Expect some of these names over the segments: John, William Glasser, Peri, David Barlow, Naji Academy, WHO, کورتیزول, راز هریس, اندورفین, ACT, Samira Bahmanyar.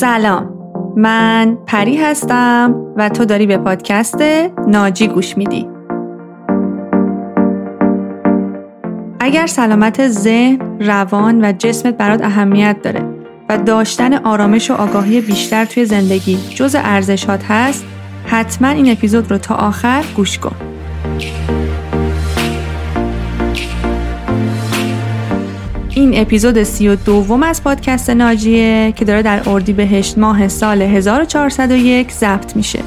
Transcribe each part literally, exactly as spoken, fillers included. سلام، من پری هستم و تو داری به پادکست ناجی گوش میدی. اگر سلامت ذهن، روان و جسمت برات اهمیت داره و داشتن آرامش و آگاهی بیشتر توی زندگی جز ارزشات هست، حتما این اپیزود رو تا آخر گوش کن. این اپیزود سی و دوم از پادکست ناجیه که داره در اردیبهشت ماه سال هزار و چهارصد و یک ضبط میشه.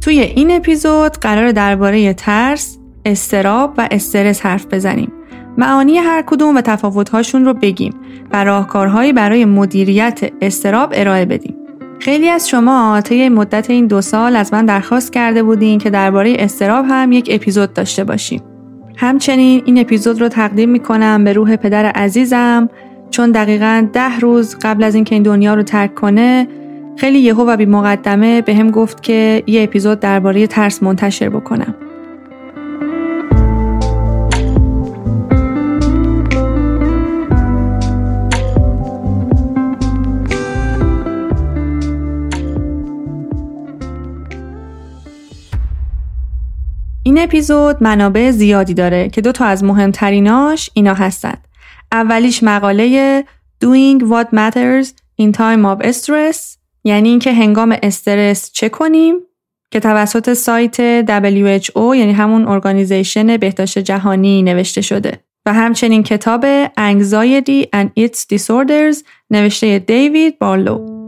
توی این اپیزود قراره درباره ترس، اضطراب و استرس حرف بزنیم. معانی هر کدوم و تفاوت‌هاشون رو بگیم و راهکارهایی برای مدیریت اضطراب ارائه بدیم. خیلی از شما طی مدت این دو سال از من درخواست کرده بودین که درباره اضطراب هم یک اپیزود داشته باشیم. همچنین این اپیزود رو تقدیم می‌کنم به روح پدر عزیزم، چون دقیقاً ده روز قبل از اینکه این دنیا رو ترک کنه، خیلی یهو و بی مقدمه بهم گفت که یه اپیزود درباره ترس منتشر بکنم. این اپیزود منابع زیادی داره که دو تا از مهمتریناش اینا هستن. اولیش مقاله Doing What Matters in Time of Stress، یعنی اینکه هنگام استرس چه کنیم، که توسط سایت دبلیو اچ او یعنی همون ارگانیزیشن بهداشت جهانی نوشته شده، و همچنین کتاب Anxiety and Its Disorders نوشته دیوید بارلو.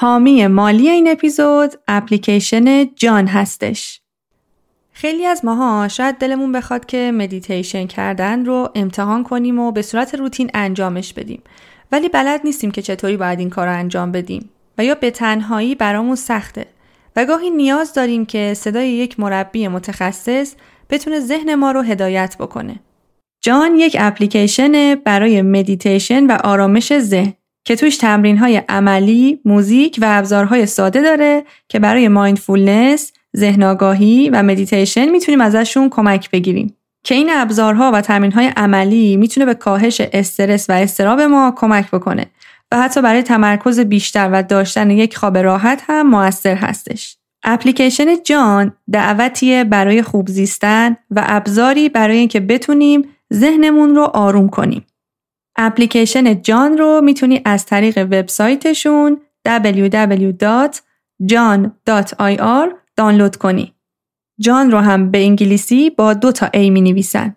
حامی مالی این اپیزود اپلیکیشن جان هستش. خیلی از ماها شاید دلمون بخواد که مدیتیشن کردن رو امتحان کنیم و به صورت روتین انجامش بدیم، ولی بلد نیستیم که چطوری باید این کار رو انجام بدیم و یا به تنهایی برامون سخته و گاهی نیاز داریم که صدای یک مربی متخصص بتونه ذهن ما رو هدایت بکنه. جان یک اپلیکیشن برای مدیتیشن و آرامش ذهن که توش تمرین‌های عملی، موزیک و ابزارهای ساده داره که برای مایندفولنس، ذهن‌آگاهی و مدیتیشن میتونیم ازشون کمک بگیریم. که این ابزارها و تمرین‌های عملی میتونه به کاهش استرس و اضطراب ما کمک بکنه و حتی برای تمرکز بیشتر و داشتن یک خواب راحت هم مؤثر هستش. اپلیکیشن جان دعوتیه برای خوب زیستن و ابزاری برای اینکه بتونیم ذهنمون رو آروم کنیم. اپلیکیشن جان رو میتونی از طریق وبسایتشون دبلیو دبلیو دبلیو دات جان دات آی آر دانلود کنی. جان رو هم به انگلیسی با دو تا ای می نویسن.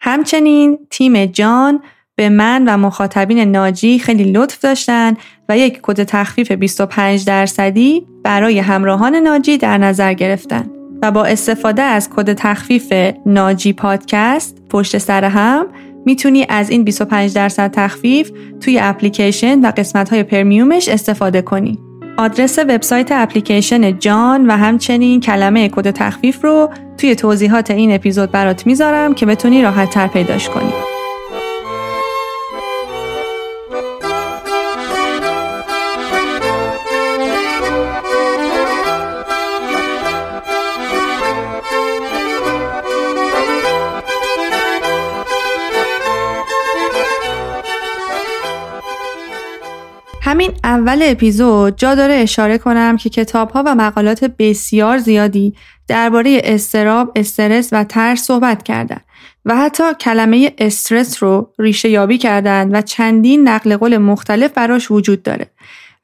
همچنین تیم جان به من و مخاطبین ناجی خیلی لطف داشتن و یک کد تخفیف بیست و پنج درصدی برای همراهان ناجی در نظر گرفتن و با استفاده از کد تخفیف ناجی پادکست پشت سر هم میتونی از این بیست و پنج درصد تخفیف توی اپلیکیشن و قسمت‌های پرمیومش استفاده کنی. آدرس وبسایت اپلیکیشن جان و همچنین کلمه کد تخفیف رو توی توضیحات این اپیزود برات میذارم که بتونی راحت‌تر پیداش کنی. همین اول اپیزود جا داره اشاره کنم که کتاب‌ها و مقالات بسیار زیادی درباره اضطراب، استرس و ترس صحبت کردن و حتی کلمه استرس رو ریشه یابی کردن و چندین نقل قول مختلف براش وجود داره.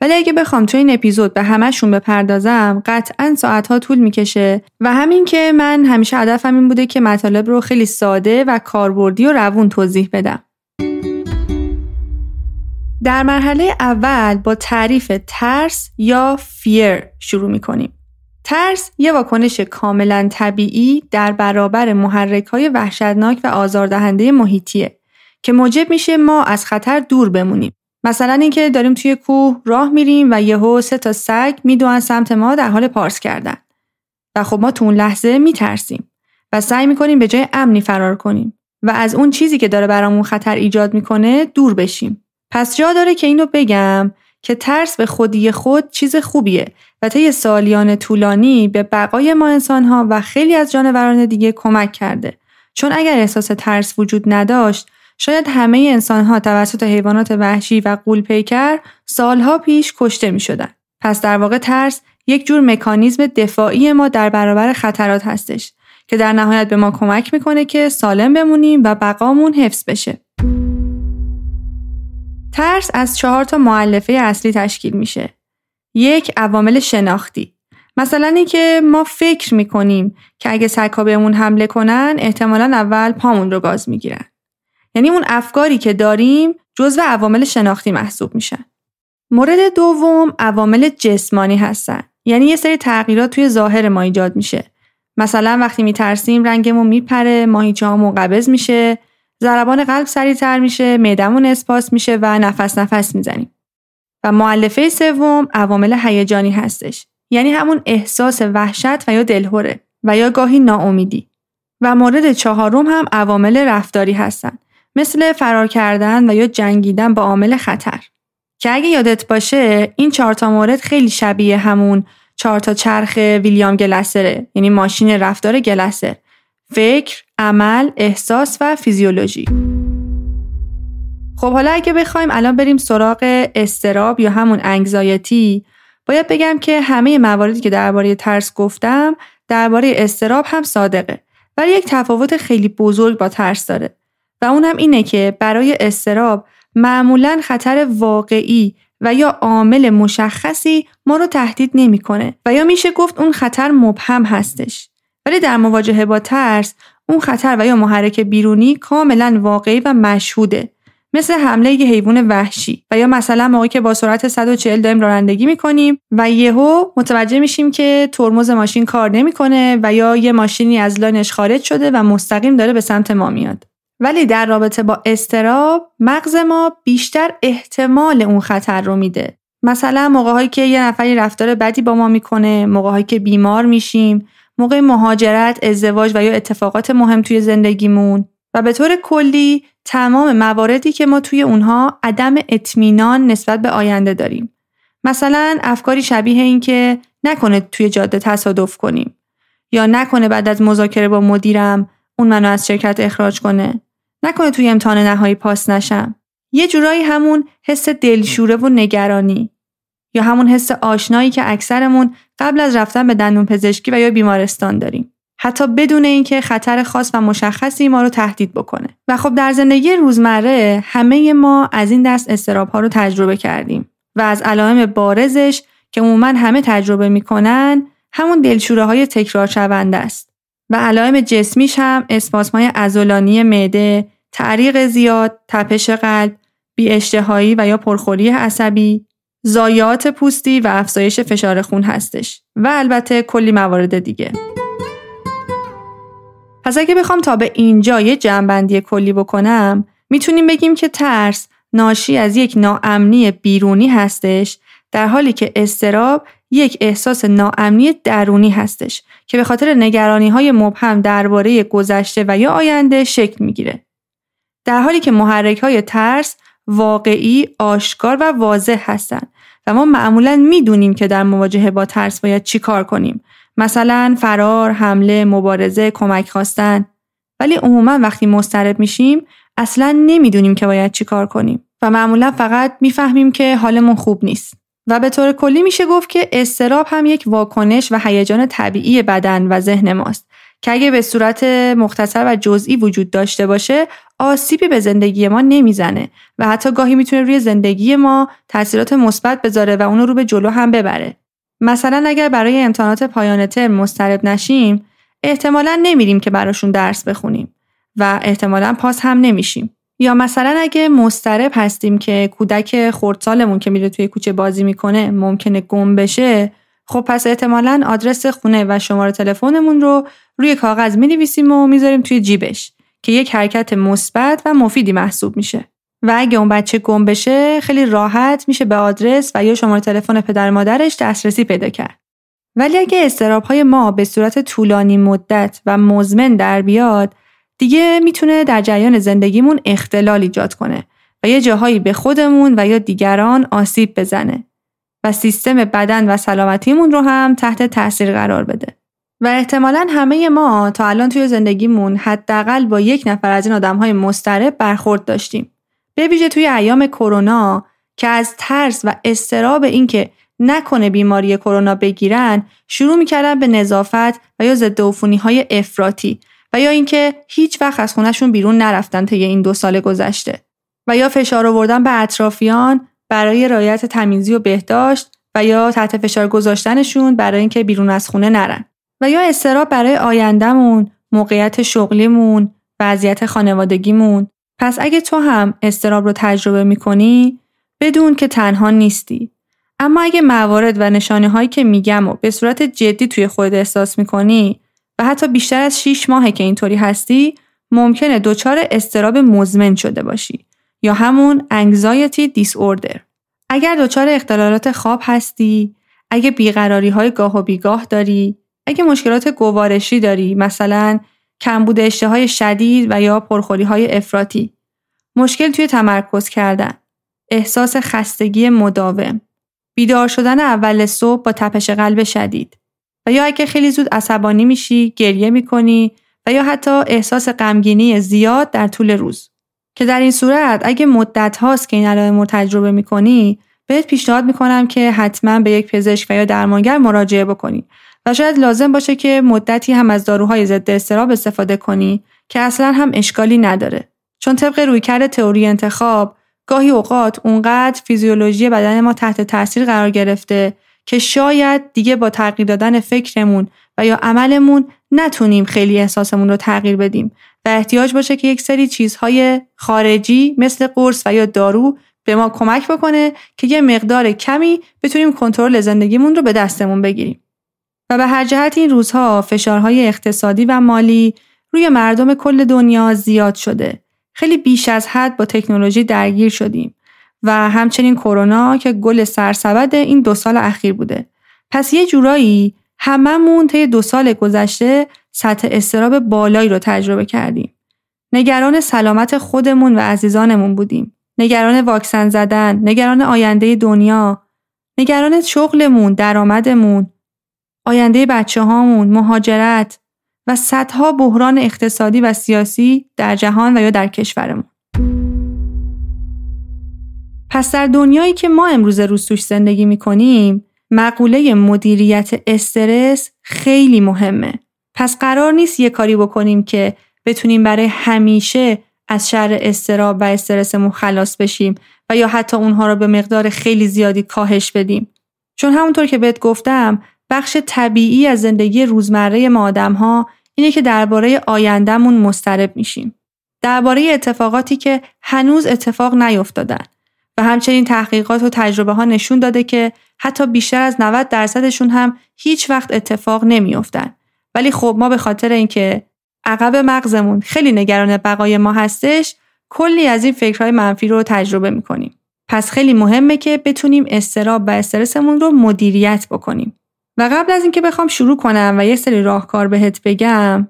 ولی اگه بخوام تو این اپیزود به همه‌شون بپردازم قطعاً ساعت‌ها طول می‌کشه و همین که من همیشه هدفم این بوده که مطالب رو خیلی ساده و کاربردی و روون توضیح بدم. در مرحله اول با تعریف ترس یا fear شروع می‌کنیم. ترس یه واکنش کاملاً طبیعی در برابر محرک‌های وحشتناک و آزاردهنده محیطیه که موجب میشه ما از خطر دور بمونیم. مثلا اینکه داریم توی کوه راه میریم و یهو سه تا سگ میدوئن سمت ما در حال پارس کردن. و خب ما تو اون لحظه میترسیم و سعی می‌کنیم به جای امنی فرار کنیم و از اون چیزی که داره برامون خطر ایجاد می‌کنه دور بشیم. پس جا داره که اینو بگم که ترس به خودی خود چیز خوبیه و طی سالیان طولانی به بقای ما انسان‌ها و خیلی از جانوران دیگه کمک کرده. چون اگر احساس ترس وجود نداشت، شاید همه انسان‌ها توسط حیوانات وحشی و غول‌پیکر سالها پیش کشته می‌شدن. پس در واقع ترس یک جور مکانیزم دفاعی ما در برابر خطرات هستش که در نهایت به ما کمک می‌کنه که سالم بمونیم و بقامون حفظ بشه. ترس از چهار تا مؤلفه اصلی تشکیل میشه. یک، عوامل شناختی. مثلا اینکه ما فکر میکنیم که اگه سگ‌ها بهمون حمله کنن احتمالاً اول پامون رو گاز میگیرن. یعنی اون افکاری که داریم جزو عوامل شناختی محسوب میشن. مورد دوم عوامل جسمانی هستن. یعنی یه سری تغییرات توی ظاهر ما ایجاد میشه. مثلا وقتی میترسیم رنگمون میپره، ماهیچه‌هامون قبض میشه، ضربان قلب سریع‌تر میشه، معده‌مون اسپاس میشه و نفس نفس میزنیم. و مؤلفه سوم عوامل هیجانی هستش. یعنی همون احساس وحشت و یا دلهره و یا گاهی ناامیدی. و مورد چهارم هم عوامل رفتاری هستن. مثل فرار کردن و یا جنگیدن با عامل خطر. که اگه یادت باشه این چهار تا مورد خیلی شبیه همون چهار تا چرخ ویلیام گلسره، یعنی ماشین رفتار گلسر. فکر، عمل، احساس و فیزیولوژی. خب حالا اگه بخوایم الان بریم سراغ اضطراب یا همون انگزایتی، باید بگم که همه مواردی که درباره ترس گفتم درباره اضطراب هم صادقه، ولی یک تفاوت خیلی بزرگ با ترس داره و اون هم اینه که برای اضطراب معمولاً خطر واقعی و یا عامل مشخصی ما رو تهدید نمی‌کنه و یا میشه گفت اون خطر مبهم هستش. ولی در مواجهه با ترس اون خطر و یا محرک بیرونی کاملا واقعی و مشهوده، مثل حمله یه حیوان وحشی و یا مثلا موقعی که با سرعت صد و چهل داریم رانندگی میکنیم و یهو متوجه میشیم که ترمز ماشین کار نمیکنه و یا یه ماشینی از لاینش خارج شده و مستقیم داره به سمت ما میاد. ولی در رابطه با اضطراب مغز ما بیشتر احتمال اون خطر رو میده، مثلا موقع‌هایی که یه نفری رفتار بدی با ما میکنه، موقع‌هایی که بیمار میشیم، موقع مهاجرت، ازدواج و یا اتفاقات مهم توی زندگیمون و به طور کلی تمام مواردی که ما توی اونها عدم اطمینان نسبت به آینده داریم. مثلا افکاری شبیه این که نکنه توی جاده تصادف کنیم، یا نکنه بعد از مذاکره با مدیرم اون منو از شرکت اخراج کنه، نکنه توی امتحان نهایی پاس نشم. یه جورایی همون حس دلشوره و نگرانی یا همون حس آشنایی که اکثرمون قبل از رفتن به دندون پزشکی و یا بیمارستان داریم، حتی بدون اینکه خطر خاص و مشخصی ما رو تهدید بکنه. و خب در زندگی روزمره همه ما از این دست اضطراب‌ها رو تجربه کردیم و از علائم بارزش که عموماً همه تجربه می‌کنن همون دلشوره‌های تکرار شونده است و علائم جسمیش هم اسپاسم‌های عضلانی معده، تعریق زیاد، تپش قلب، بی‌اشتهایی و یا پرخوری عصبی، زایات پوستی و افزایش فشار خون هستش و البته کلی موارد دیگه. پس اگه بخوام تا به اینجا یه جمع‌بندی کلی بکنم، میتونیم بگیم که ترس ناشی از یک ناامنی بیرونی هستش، در حالی که اضطراب یک احساس ناامنی درونی هستش که به خاطر نگرانی‌های مبهم درباره گذشته و یا آینده شکل میگیره. در حالی که محرک‌های ترس واقعی، آشکار و واضح هستن و ما معمولاً میدونیم که در مواجهه با ترس باید چی کار کنیم، مثلا فرار، حمله، مبارزه، کمک خواستن. ولی عموما وقتی مضطرب میشیم اصلاً نمیدونیم که باید چی کار کنیم و معمولا فقط میفهمیم که حالمون خوب نیست. و به طور کلی میشه گفت که اضطراب هم یک واکنش و هیجان طبیعی بدن و ذهن ماست که اگه به صورت مختصر و جزئی وجود داشته باشه آسیبی به زندگی ما نمیزنه و حتی گاهی میتونه روی زندگی ما تاثیرات مثبت بذاره و اونو رو به جلو هم ببره. مثلا اگر برای امتحانات پایان ترم مضطرب نشیم احتمالاً نمیریم که براشون درس بخونیم و احتمالاً پاس هم نمیشیم. یا مثلا اگه مضطرب هستیم که کودک خردسالمون که میره توی کوچه بازی میکنه ممکنه گم بشه، خب پس احتمالاً آدرس خونه و شماره تلفنمون رو روی کاغذ می‌نویسیم و میذاریم توی جیبش که یک حرکت مثبت و مفیدی محسوب میشه. و اگه اون بچه گم بشه خیلی راحت میشه به آدرس و یا شماره تلفن پدر مادرش دسترسی پیدا کرد. ولی اگه اضطراب‌های ما به صورت طولانی مدت و مزمن در بیاد، دیگه میتونه در جریان زندگیمون اختلال ایجاد کنه و یه جاهایی به خودمون و یا دیگران آسیب بزنه و سیستم بدن و سلامتیمون رو هم تحت تاثیر قرار بده. و احتمالاً همه ما تا الان توی زندگیمون حداقل با یک نفر از این آدم‌های مضطرب برخورد داشتیم. به ویژه توی ایام کرونا که از ترس و اضطراب اینکه نکنه بیماری کرونا بگیرن شروع می‌کردن به نظافت و یا ضدعفونی‌های افراطی و یا اینکه هیچ وقت از خونه‌شون بیرون نرفتن تا این دو سال گذشته و یا فشار آوردن به اطرافیان برای رعایت تمیزی و بهداشت و یا تحت فشار گذاشتنشون برای اینکه بیرون از خونه نرن و یا استرس برای آیندهمون، موقعیت شغلیمون، وضعیت خانوادگیمون. پس اگه تو هم استرس رو تجربه می‌کنی بدون که تنها نیستی. اما اگه موارد و نشانه‌هایی که میگم رو به صورت جدی توی خودت احساس می‌کنی و حتی بیشتر از شش ماهه که اینطوری هستی، ممکنه دچار اضطراب مزمن شده باشی یا همون انگزایتی دیس اوردر. اگر دچار اختلالات خواب هستی، اگه بیقراری‌های گاه و بیگاه داری، اگه مشکلات گوارشی داری، مثلا کمبود اشتهای شدید و یا پرخوری‌های افراطی، مشکل توی تمرکز کردن، احساس خستگی مداوم، بیدار شدن اول صبح با تپش قلب شدید و یا اگه خیلی زود عصبانی میشی، گریه میکنی و یا حتی احساس غمگینی زیاد در طول روز، که در این صورت اگه مدت هاست که این علائم رو تجربه میکنی بهت پیشنهاد میکنم که حتما به یک پزشک و یا درمانگر مراجعه بکنی و شاید لازم باشه که مدتی هم از داروهای ضد اضطراب استفاده کنی که اصلا هم اشکالی نداره، چون طبق رویکرد تئوری انتخاب گاهی اوقات اونقدر فیزیولوژی بدن ما تحت تاثیر قرار گرفته که شاید دیگه با تغییر دادن فکرمون و یا عملمون نتونیم خیلی احساسمون رو تغییر بدیم و احتیاج باشه که یک سری چیزهای خارجی مثل قرص و یا دارو به ما کمک بکنه که یه مقدار کمی بتونیم کنترل زندگیمون رو به دستمون بگیریم. و به هر جهت این روزها فشارهای اقتصادی و مالی روی مردم کل دنیا زیاد شده. خیلی بیش از حد با تکنولوژی درگیر شدیم و همچنین کرونا که گل سرسبد این دو سال اخیر بوده. پس یه جورایی هممون طی دو سال گذشته سطح اضطراب بالایی رو تجربه کردیم. نگران سلامت خودمون و عزیزانمون بودیم. نگران واکسن زدن، نگران آینده دنیا، نگران شغلمون، درآمدمون، آینده بچه‌هامون، مهاجرت و صدها بحران اقتصادی و سیاسی در جهان و یا در کشورمون. پس در دنیایی که ما امروز روز توش زندگی می‌کنیم، مقوله مدیریت استرس خیلی مهمه. پس قرار نیست یه کاری بکنیم که بتونیم برای همیشه از شر اضطراب و استرسمون خلاص بشیم و یا حتی اونها رو به مقدار خیلی زیادی کاهش بدیم. چون همونطور که بهت گفتم، بخش طبیعی از زندگی روزمره ما آدم‌ها اینه که درباره آیندهمون مضطرب میشیم. درباره اتفاقاتی که هنوز اتفاق نیفتادن و همچنین تحقیقات و تجربه ها نشون داده که حتی بیشتر از نود درصدشون هم هیچ وقت اتفاق نمیافتن. ولی خب ما به خاطر اینکه عقب مغزمون خیلی نگران بقای ما هستش، کلی از این فکرهای منفی رو تجربه میکنیم. پس خیلی مهمه که بتونیم اضطراب و استرسمون رو مدیریت بکنیم. و قبل از اینکه بخوام شروع کنم و یه سری راهکار بهت بگم،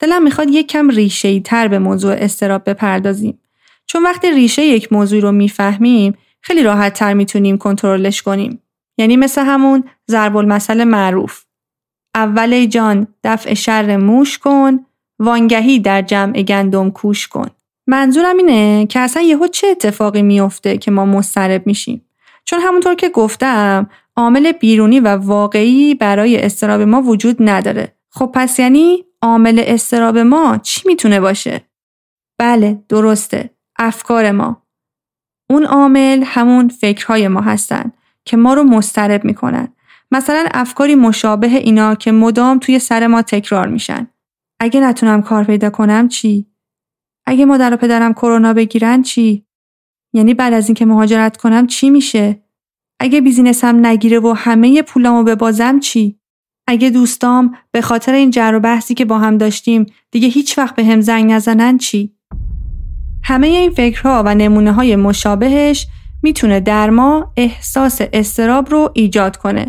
دلم میخواد یک کم ریشه‌ای تر به موضوع اضطراب بپردازیم. چون وقتی ریشه یک موضوع رو میفهمیم، خیلی راحت تر میتونیم کنترلش کنیم. یعنی مثل همون ضرب المثل معروف. اول ای جان دفع شر موش کن، وانگهی در جمع گندم کوش کن. منظورم اینه که اصلا یهو چه اتفاقی میفته که ما مضطرب میشیم. چون همونطور که گفتم، عامل بیرونی و واقعی برای اضطراب ما وجود نداره. خب پس یعنی عامل اضطراب ما چی میتونه باشه؟ بله، درسته، افکار ما. اون عامل همون فکرهای ما هستن که ما رو مضطرب میکنن. مثلا افکاری مشابه اینا که مدام توی سر ما تکرار میشن. اگه نتونم کار پیدا کنم چی؟ اگه مادر و پدرم کرونا بگیرن چی؟ یعنی بعد از اینکه مهاجرت کنم چی میشه؟ اگه بیزینسم نگیره و همه پولامو ببازم چی؟ اگه دوستام به خاطر این جر و بحثی که با هم داشتیم دیگه هیچ وقت به هم زنگ نزنن چی؟ همه این فکرها و نمونه‌های مشابهش میتونه در ما احساس اضطراب رو ایجاد کنه.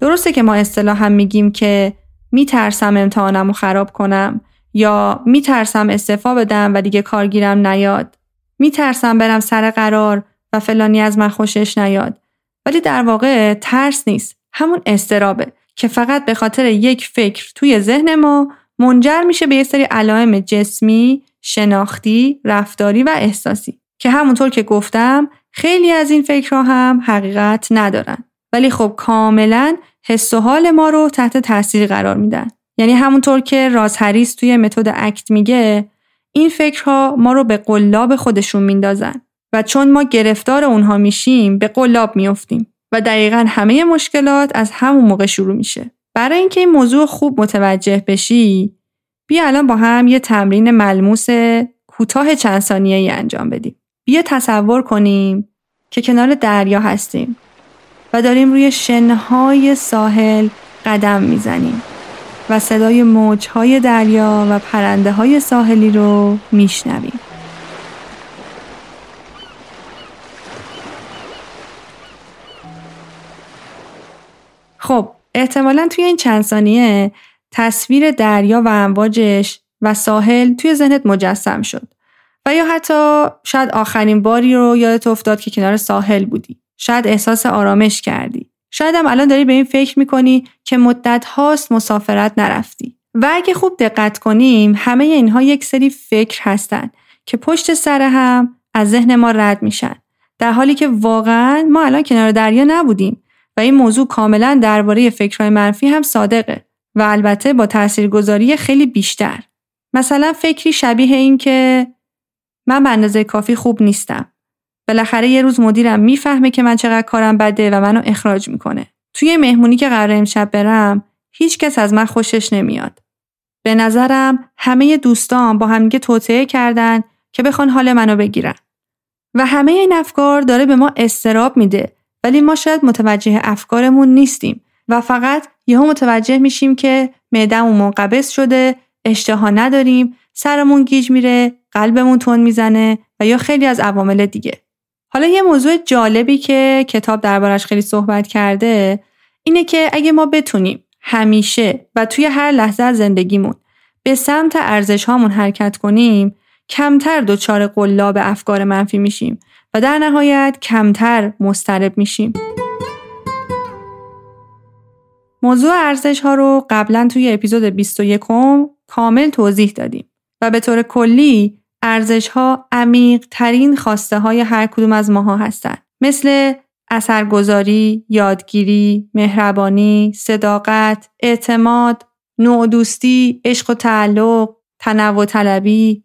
درسته که ما اصطلاحاً میگیم که میترسم امتحانمو خراب کنم یا میترسم استعفا بدم و دیگه کارگیرم نیاد میترسم برم سر قرار و فلانی از من خوشش نیاد. ولی در واقع ترس نیست، همون استرابه که فقط به خاطر یک فکر توی ذهن ما منجر میشه به یه سری علائم جسمی، شناختی، رفتاری و احساسی که همونطور که گفتم خیلی از این فکرها هم حقیقت ندارن، ولی خب کاملا حس و حال ما رو تحت تاثیر قرار میدن. یعنی همونطور که راز هریس توی متد اکت میگه، این فکرها ما رو به قلاب خودشون میندازن و چون ما گرفتار اونها میشیم به قلاب میافتیم و دقیقاً همه مشکلات از همون موقع شروع میشه. برای اینکه این موضوع خوب متوجه بشی، بیا الان با هم یه تمرین ملموس کوتاه چند ثانیه‌ای انجام بدیم. بیا تصور کنیم که کنار دریا هستیم و داریم روی شنهای ساحل قدم میزنیم و صدای موج‌های دریا و پرنده‌های ساحلی رو میشنویم. خب احتمالاً توی این چند ثانیه تصویر دریا و امواجش و ساحل توی ذهنت مجسم شد و یا حتی شاید آخرین باری رو یادت افتاد که کنار ساحل بودی. شاید احساس آرامش کردی. شاید هم الان داری به این فکر میکنی که مدت هاست مسافرت نرفتی. و اگه خوب دقت کنیم همه اینها یک سری فکر هستن که پشت سر هم از ذهن ما رد میشن، در حالی که واقعا ما الان کنار دریا نبودیم و این موضوع کاملا درباره فکرهای منفی هم صادقه و البته با تاثیرگذاری خیلی بیشتر. مثلا فکری شبیه این که من به اندازه کافی خوب نیستم. بالاخره یه روز مدیرم میفهمه که من چقدر کارم بده و منو اخراج میکنه. توی مهمونی که قراره امشب برم، هیچ کس از من خوشش نمیاد. به نظرم همه دوستان با همدیگه توطئه کردن که بخوان حال منو بگیرن. و همه این افکار داره به ما استراب میده، ولی ما شاید متوجه افکارمون نیستیم و فقط یهو متوجه میشیم که معده‌مون منقبض شده، اشتها نداریم، سرمون گیج میره، قلبمون تند میزنه و یا خیلی از عوامل دیگه. حالا یه موضوع جالبی که کتاب دربارش خیلی صحبت کرده اینه که اگه ما بتونیم همیشه و توی هر لحظه از زندگیمون به سمت ارزش هامون حرکت کنیم، کمتر دچار قلاب افکار منفی میشیم و در نهایت کمتر مضطرب میشیم. موضوع ارزش ها رو قبلا توی اپیزود بیست و یک کامل توضیح دادیم و به طور کلی ارزش ها عمیق ترین خواسته های هر کدوم از ماها هستند، مثل اثرگذاری، یادگیری، مهربانی، صداقت، اعتماد، نوع دوستی، عشق و تعلق، تنوع طلبی.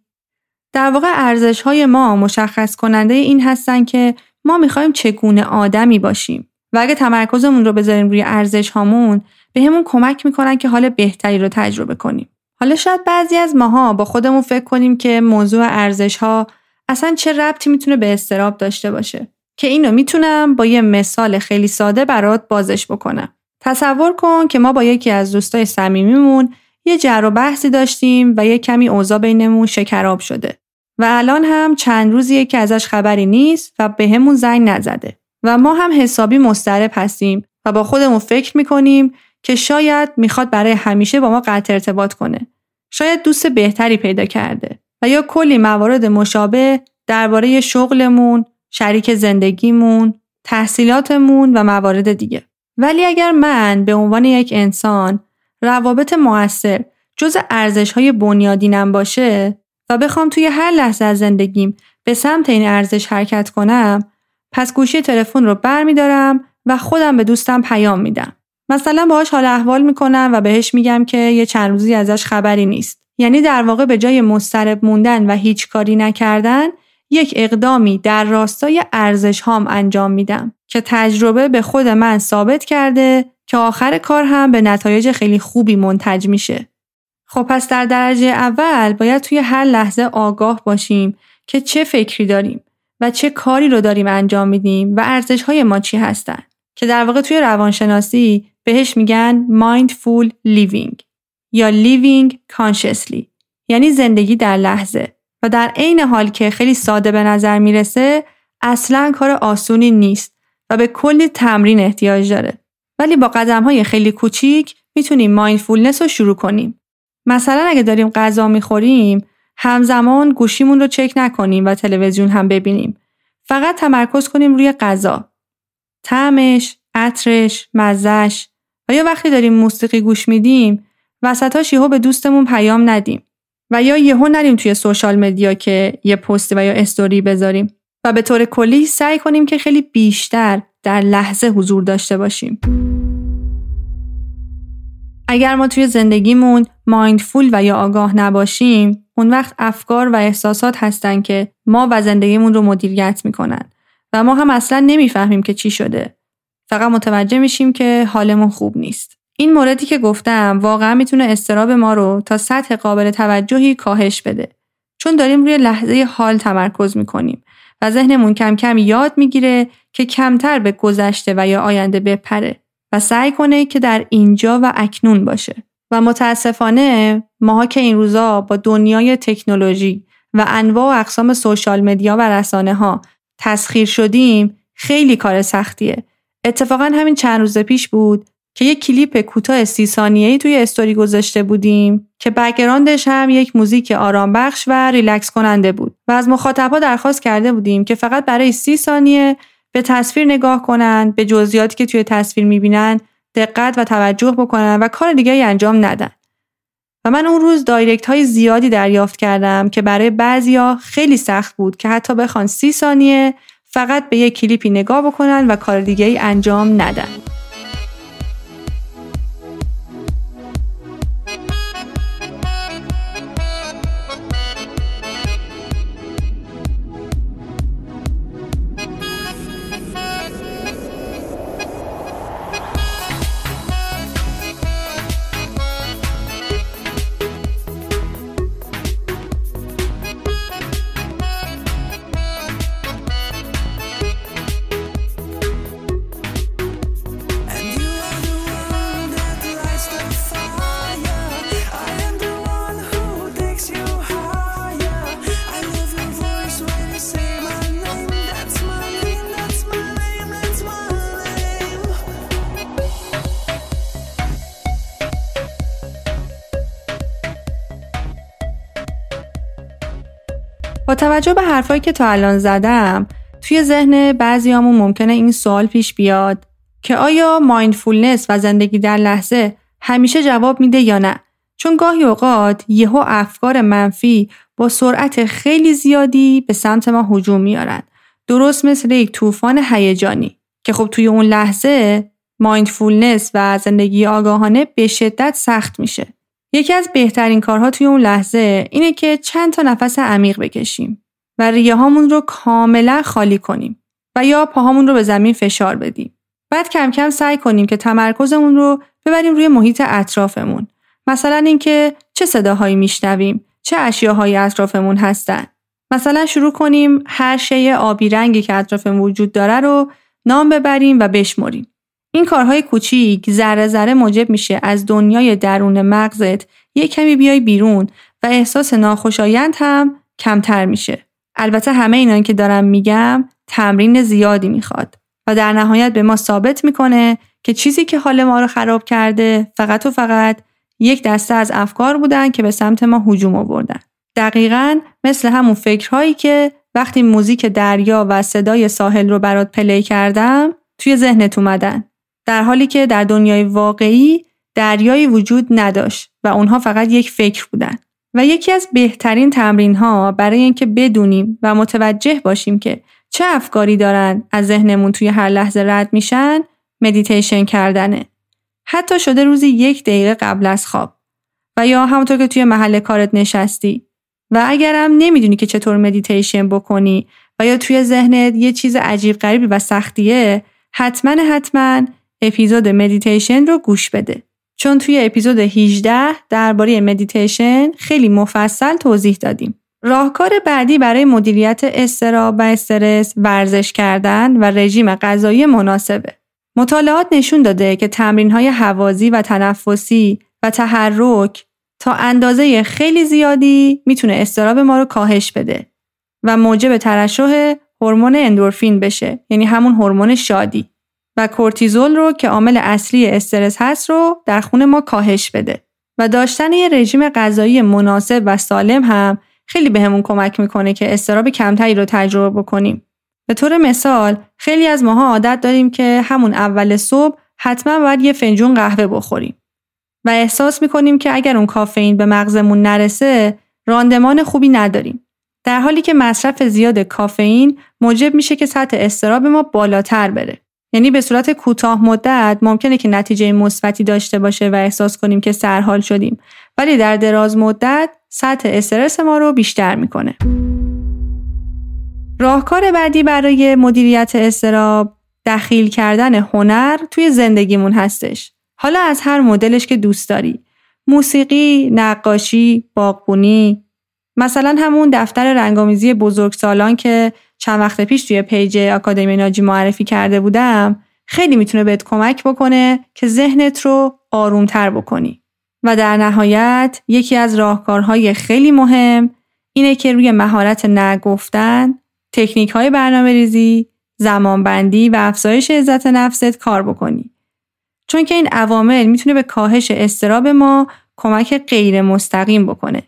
در واقع ارزش های ما مشخص کننده این هستن که ما میخوایم چگونه آدمی باشیم و اگه تمرکزمون رو بذاریم روی ارزش هامون به همون کمک میکنن که حال بهتری رو تجربه کنیم. حالا شاید بعضی از ماها با خودمون فکر کنیم که موضوع ارزش ها اصلا چه ربطی میتونه به استراب داشته باشه، که اینو میتونم با یه مثال خیلی ساده برات بازش بکنم. تصور کن که ما با یکی از دوستای صمیمیمون یه جر و بحثی داشتیم و یه کمی اوضاع بینمون شکراب شده و الان هم چند روزیه که ازش خبری نیست و به همون زنگ نزده و ما هم حسابی مضطرب هستیم و با خودمون فکر میکنیم که شاید میخواد برای همیشه با ما قطع ارتباط کنه، شاید دوست بهتری پیدا کرده و یا کلی موارد مشابه درباره شغلمون، شریک زندگیمون، تحصیلاتمون و موارد دیگه. ولی اگر من به عنوان یک انسان روابط مؤثر جزء ارزش‌های بنیادینم باشه و بخوام توی هر لحظه از زندگیم به سمت این ارزش حرکت کنم، پس گوشی تلفن رو برمی‌دارم و خودم به دوستم پیام میدم. مثلا باهاش حال احوال میکنم و بهش میگم که یه چند روزی ازش خبری نیست. یعنی در واقع به جای مضطرب موندن و هیچ کاری نکردن، یک اقدامی در راستای ارزش هام انجام میدم که تجربه به خود من ثابت کرده که آخر کار هم به نتایج خیلی خوبی منتج میشه. خب پس در درجه اول باید توی هر لحظه آگاه باشیم که چه فکری داریم و چه کاری رو داریم انجام میدیم و ارزش های ما چی هستن، که در واقع توی روانشناسی بهش میگن mindful living یا living consciously، یعنی زندگی در لحظه. و در عین حال که خیلی ساده به نظر میرسه، اصلاً کار آسونی نیست و به کلی تمرین احتیاج داره، ولی با قدم‌های خیلی کوچیک میتونیم mindfulness رو شروع کنیم. مثلا اگه داریم غذا میخوریم، همزمان گوشیمون رو چک نکنیم و تلویزیون هم ببینیم. فقط تمرکز کنیم روی غذا. طعمش، عطرش، مزهش. و یا وقتی داریم موسیقی گوش میدیم وسطاش یهو به دوستمون پیام ندیم و یا یهو نریم توی سوشال مدیا که یه پست و یا استوری بذاریم و به طور کلی سعی کنیم که خیلی بیشتر در لحظه حضور داشته باشیم. اگر ما توی زندگیمون مایندفول و یا آگاه نباشیم، اون وقت افکار و احساسات هستن که ما و زندگیمون رو مدیریت میکنن و ما هم اصلا نمیفهمیم که چی شده. فقط متوجه میشیم که حالمون خوب نیست. این موردی که گفتم واقعا میتونه استراب ما رو تا سطح قابل توجهی کاهش بده. چون داریم روی لحظه حال تمرکز میکنیم و ذهنمون کم کم یاد میگیره که کمتر به گذشته و یا آینده بپره و سعی کنه که در اینجا و اکنون باشه. و متاسفانه ماها که این روزا با دنیای تکنولوژی و انواع و اقسام سوشال مدیا و رسانه ها تسخیر شدیم، خیلی کار سختیه. اتفاقا همین چند روز پیش بود که یک کلیپ کوتاه سی ثانیه‌ای توی استوری گذاشته بودیم که بک‌گراندش هم یک موزیک آرام بخش و ریلکس کننده بود و از مخاطبا درخواست کرده بودیم که فقط برای سی ثانیه به تصویر نگاه کنن، به جزئیاتی که توی تصویر می‌بینن دقت و توجه بکنن و کار دیگه‌ای انجام ندن. و من اون روز دایرکت‌های زیادی دریافت کردم که برای بعضیا خیلی سخت بود که حتی بخوان سی ثانیه فقط به یک کلیپی نگاه بکنن و کار دیگه‌ای انجام ندن. با توجه به حرفایی که تا الان زدم، توی ذهن بعضیامون ممکنه این سوال پیش بیاد که آیا مایندفولنس و زندگی در لحظه همیشه جواب میده یا نه؟ چون گاهی اوقات یهو افکار منفی با سرعت خیلی زیادی به سمت ما هجوم میارن. درست مثل یک طوفان هیجانی که خب توی اون لحظه مایندفولنس و زندگی آگاهانه به شدت سخت میشه. یکی از بهترین کارها توی اون لحظه اینه که چند تا نفس عمیق بکشیم و ریه هامون رو کاملا خالی کنیم و یا پاهامون رو به زمین فشار بدیم. بعد کم کم سعی کنیم که تمرکزمون رو ببریم روی محیط اطرافمون. مثلا اینکه چه صداهایی میشنویم، چه اشیاهایی اطرافمون هستن. مثلا شروع کنیم هر شیء آبی رنگی که اطرافمون وجود داره رو نام ببریم و بشمریم. این کارهای کوچیک ذره ذره موجب میشه از دنیای درون مغزت یه کمی بیای بیرون و احساس ناخوشایند هم کمتر میشه. البته همه اینا که دارم میگم تمرین زیادی میخواد و در نهایت به ما ثابت میکنه که چیزی که حال ما رو خراب کرده فقط و فقط یک دسته از افکار بودن که به سمت ما هجوم آوردن. دقیقاً مثل همون فکرهایی که وقتی موزیک دریا و صدای ساحل رو برات پلی کردم توی ذهنت اومدن. در حالی که در دنیای واقعی دریایی وجود نداشت و اونها فقط یک فکر بودن. و یکی از بهترین تمرین‌ها برای اینکه بدونیم و متوجه باشیم که چه افکاری دارن از ذهنمون توی هر لحظه رد میشن، مدیتیشن کردنه. حتی شده روزی یک دقیقه قبل از خواب و یا همونطور که توی محل کارت نشستی. و اگرم نمیدونی که چطور مدیتیشن بکنی و یا توی ذهنت یه چیز عجیب غریبی و سختیه، حتما حتما اپیزود مدیتیشن رو گوش بده. چون توی اپیزود هجده درباره مدیتیشن خیلی مفصل توضیح دادیم. راهکار بعدی برای مدیریت اضطراب و استرس ورزش کردن و رژیم غذایی مناسبه. مطالعات نشون داده که تمرین‌های هوازی و تنفسی و تحرک تا اندازه خیلی زیادی میتونه اضطراب ما رو کاهش بده و موجب ترشح هورمون اندورفین بشه، یعنی همون هورمون شادی. و کورتیزول رو که عامل اصلی استرس هست رو در خون ما کاهش بده. و داشتن یه رژیم غذایی مناسب و سالم هم خیلی بهمون کمک میکنه که اضطراب کمتری رو تجربه بکنیم. به طور مثال خیلی از ماها عادت داریم که همون اول صبح حتما باید یه فنجون قهوه بخوریم و احساس میکنیم که اگر اون کافئین به مغزمون نرسه راندمان خوبی نداریم، در حالی که مصرف زیاد کافئین موجب میشه که سطح اضطراب ما بالاتر بره. یعنی به صورت کوتاه مدت ممکنه که نتیجه مثبتی داشته باشه و احساس کنیم که سرحال شدیم، ولی در دراز مدت سطح استرس ما رو بیشتر میکنه. راهکار بعدی برای مدیریت اضطراب دخیل کردن هنر توی زندگیمون هستش. حالا از هر مدلش که دوست داری، موسیقی، نقاشی، باغبونی، مثلا همون دفتر رنگامیزی بزرگسالان که چند وقت پیش توی پیج آکادمی ناجی معرفی کرده بودم، خیلی میتونه بهت کمک بکنه که ذهنت رو آرومتر بکنی. و در نهایت یکی از راهکارهای خیلی مهم اینه که روی مهارت نگفتن، تکنیک‌های برنامه‌ریزی، زمانبندی و افزایش عزت نفست کار بکنی. چون که این عوامل میتونه به کاهش اضطراب ما کمک غیر مستقیم بکنه.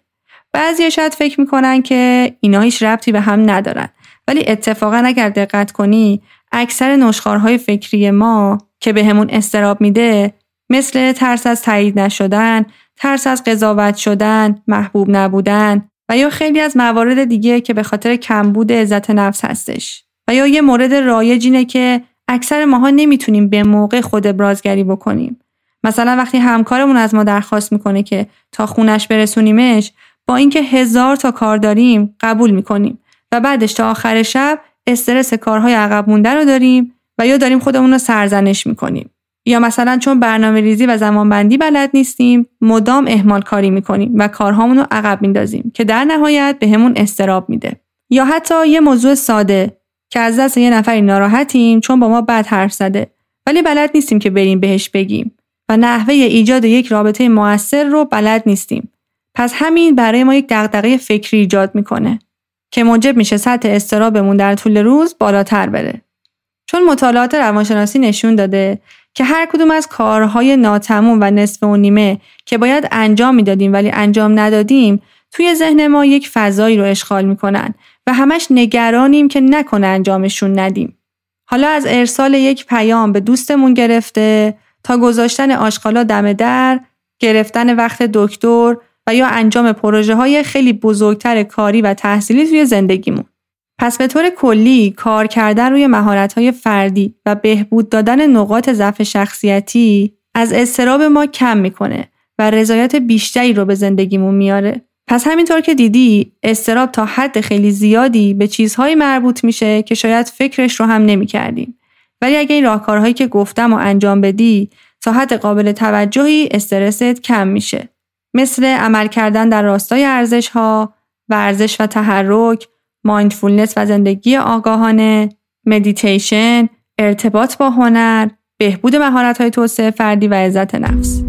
بعضیا شاید فکر میکنن که اینا هیچ ربطی به هم ندارن، ولی اتفاقا اگر دقت کنی اکثر نشخوارهای فکری ما که به همون اضطراب میده، مثل ترس از تایید نشدن، ترس از قضاوت شدن، محبوب نبودن و یا خیلی از موارد دیگه که به خاطر کمبود عزت نفس هستش. و یا یه مورد رایج اینه که اکثر ماها نمیتونیم به موقع خود ابرازگری بکنیم. مثلا وقتی همکارمون از ما درخواست میکنه که تا خونش برسونیمش، با اینکه هزار تا کار داریم قبول میکنیم و بعدش تا آخر شب استرس کارهای عقب مونده رو داریم و یا داریم خودمون رو سرزنش میکنیم. یا مثلا چون برنامه ریزی و زمانبندی بلد نیستیم، مدام اهمال کاری میکنیم و کارهامون رو عقب میندازیم که در نهایت به همون اضطراب میده. یا حتی یه موضوع ساده که از دست یه نفری ناراحتیم چون با ما بد حرف زده، ولی بلد نیستیم که بریم بهش بگیم و نحوه ایجاد یک رابطه مؤثر رو بلد نیستیم. پس همین برای ما یک دغدغه فکری ایجاد میکنه که موجب میشه سطح اضطرابمون در طول روز بالاتر بره. چون مطالعات روانشناسی نشون داده که هر کدوم از کارهای ناتمام و نصف و نیمه که باید انجام میدادیم ولی انجام ندادیم، توی ذهن ما یک فضایی رو اشغال میکنن و همش نگرانیم که نکنه انجامشون ندیم. حالا از ارسال یک پیام به دوستمون گرفته تا گذاشتن آشغالا دم در، گرفتن وقت دکتر و یا انجام پروژه‌های خیلی بزرگتر کاری و تحصیلی توی زندگیمون. پس به طور کلی کار کردن روی مهارت‌های فردی و بهبود دادن نقاط ضعف شخصیتی از اضطراب ما کم می‌کنه و رضایت بیشتری رو به زندگیمون میاره. پس همینطور که دیدی اضطراب تا حد خیلی زیادی به چیزهایی مربوط میشه که شاید فکرش رو هم نمی‌کردیم. ولی اگه این راهکارهایی که گفتم رو انجام بدی، تا حد قابل توجهی استرست کم میشه. مثل عمل کردن در راستای ارزش‌ها، ورزش و تحرک، مایندفولنس و زندگی آگاهانه، مدیتیشن، ارتباط با هنر، بهبود مهارت‌های توسعه فردی و عزت نفس.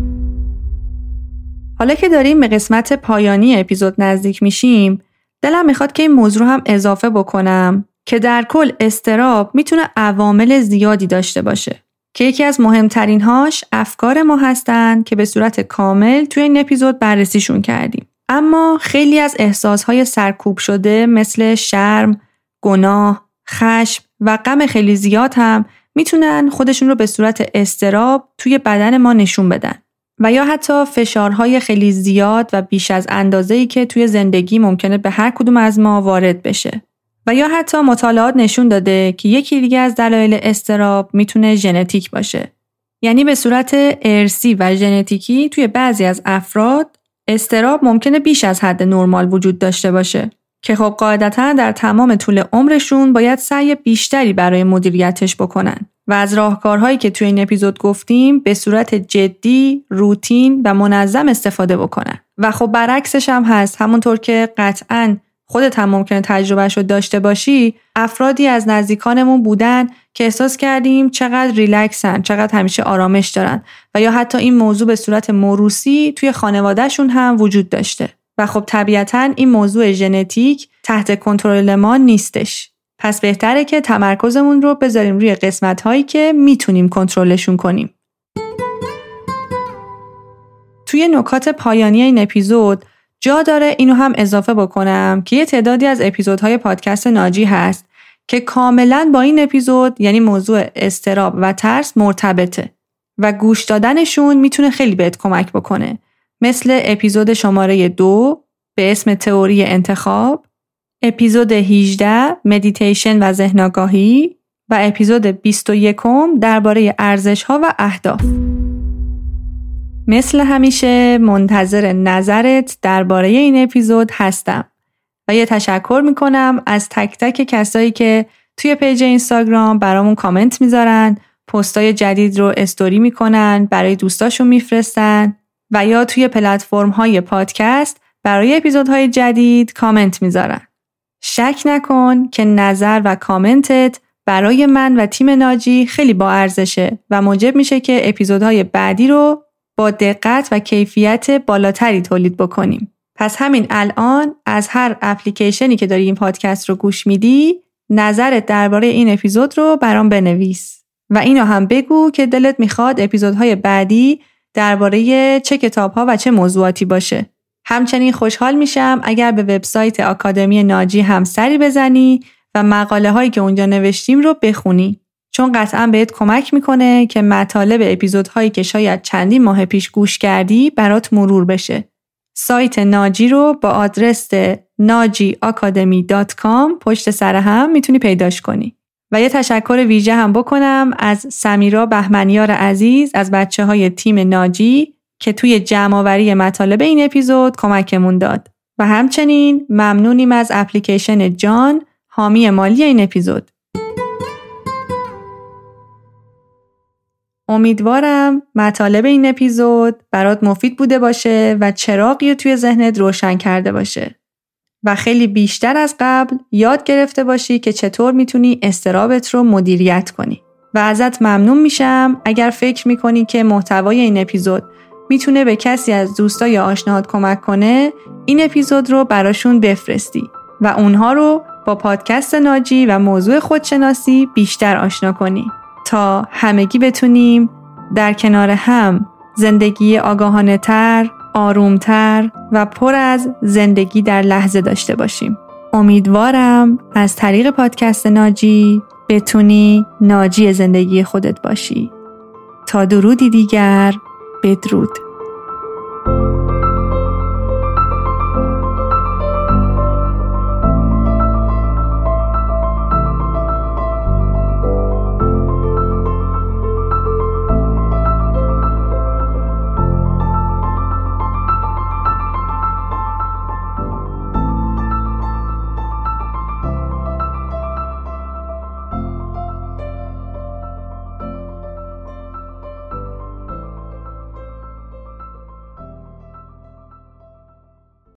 حالا که داریم به قسمت پایانی اپیزود نزدیک میشیم، دلم میخواد که این موضوع هم اضافه بکنم که در کل اضطراب میتونه عوامل زیادی داشته باشه که یکی از مهمترین هاش افکار ما هستن که به صورت کامل توی این اپیزود بررسیشون کردیم. اما خیلی از احساسهای سرکوب شده مثل شرم، گناه، خشم و غم خیلی زیاد هم میتونن خودشون رو به صورت اضطراب توی بدن ما نشون بدن. و یا حتی فشارهای خیلی زیاد و بیش از اندازه‌ای که توی زندگی ممکنه به هر کدوم از ما وارد بشه. و یا حتی مطالعات نشون داده که یکی دیگه از دلایل اضطراب میتونه ژنتیک باشه. یعنی به صورت ارثی و ژنتیکی توی بعضی از افراد اضطراب ممکنه بیش از حد نرمال وجود داشته باشه که خب قاعدتاً در تمام طول عمرشون باید سعی بیشتری برای مدیریتش بکنن. و از راهکارهایی که توی این اپیزود گفتیم به صورت جدی، روتین و منظم استفاده بکنن. و خب برعکسش هم هست، همونطور که قطعاً خودت هم ممکنه تجربهشو داشته باشی، افرادی از نزدیکانمون بودن که احساس کردیم چقدر ریلکسن، چقدر همیشه آرامش دارن و یا حتی این موضوع به صورت موروثی توی خانوادهشون هم وجود داشته. و خب طبیعتاً این موضوع ژنتیک تحت کنترل ما نیستش. پس بهتره که تمرکزمون رو بذاریم روی قسمت‌هایی که میتونیم کنترلشون کنیم. توی نکات پایانی این اپیزود جا داره اینو هم اضافه بکنم که یه تعدادی از اپیزودهای پادکست ناجی هست که کاملا با این اپیزود، یعنی موضوع اضطراب و ترس، مرتبطه و گوش دادنشون میتونه خیلی بهت کمک بکنه. مثل اپیزود شماره دو به اسم تئوری انتخاب، اپیزود هجده مدیتیشن و ذهن آگاهی و اپیزود بیست و یک درباره ارزش‌ها و اهداف. مثل همیشه منتظر نظرت درباره این اپیزود هستم و یه تشکر میکنم از تک تک کسایی که توی پیج اینستاگرام برامون کامنت میذارن، پستای جدید رو استوری میکنن، برای دوستاشون میفرستن و یا توی پلتفرم های پادکست برای اپیزودهای جدید کامنت میذارن. شک نکن که نظر و کامنتت برای من و تیم ناجی خیلی با ارزشه و موجب میشه که اپیزودهای بعدی رو با دقت و کیفیت بالاتری تولید بکنیم. پس همین الان از هر اپلیکیشنی که داری این پادکست رو گوش میدی، نظرت درباره این اپیزود رو برام بنویس و اینو هم بگو که دلت میخواد اپیزودهای بعدی درباره چه کتاب‌ها و چه موضوعاتی باشه. همچنین خوشحال میشم اگر به وبسایت آکادمی ناجی هم سری بزنی و مقاله هایی که اونجا نوشتیم رو بخونی، چون قطعا بهت کمک میکنه که مطالب اپیزودهایی که شاید چندین ماه پیش گوش کردی برات مرور بشه. سایت ناجی رو با آدرس ناجی آکادمی دات کام پشت سر هم میتونی پیداش کنی. و یه تشکر ویژه هم بکنم از سمیرا بهمنیار عزیز از بچه های تیم ناجی که توی جمع‌آوری مطالب این اپیزود کمکمون داد. و همچنین ممنونیم از اپلیکیشن جان، حامی مالی این اپیزود. امیدوارم مطالب این اپیزود برات مفید بوده باشه و چراغی رو توی ذهنت روشن کرده باشه و خیلی بیشتر از قبل یاد گرفته باشی که چطور میتونی اضطرابت رو مدیریت کنی. و ازت ممنون میشم اگر فکر میکنی که محتوای این اپیزود میتونه به کسی از دوستا یا آشناهات کمک کنه، این اپیزود رو براشون بفرستی و اونها رو با پادکست ناجی و موضوع خودشناسی بیشتر آشنا کنی تا همگی بتونیم در کنار هم زندگی آگاهانه تر، آروم تر و پر از زندگی در لحظه داشته باشیم. امیدوارم از طریق پادکست ناجی بتونی ناجی زندگی خودت باشی. تا درودی دیگر، بدرود.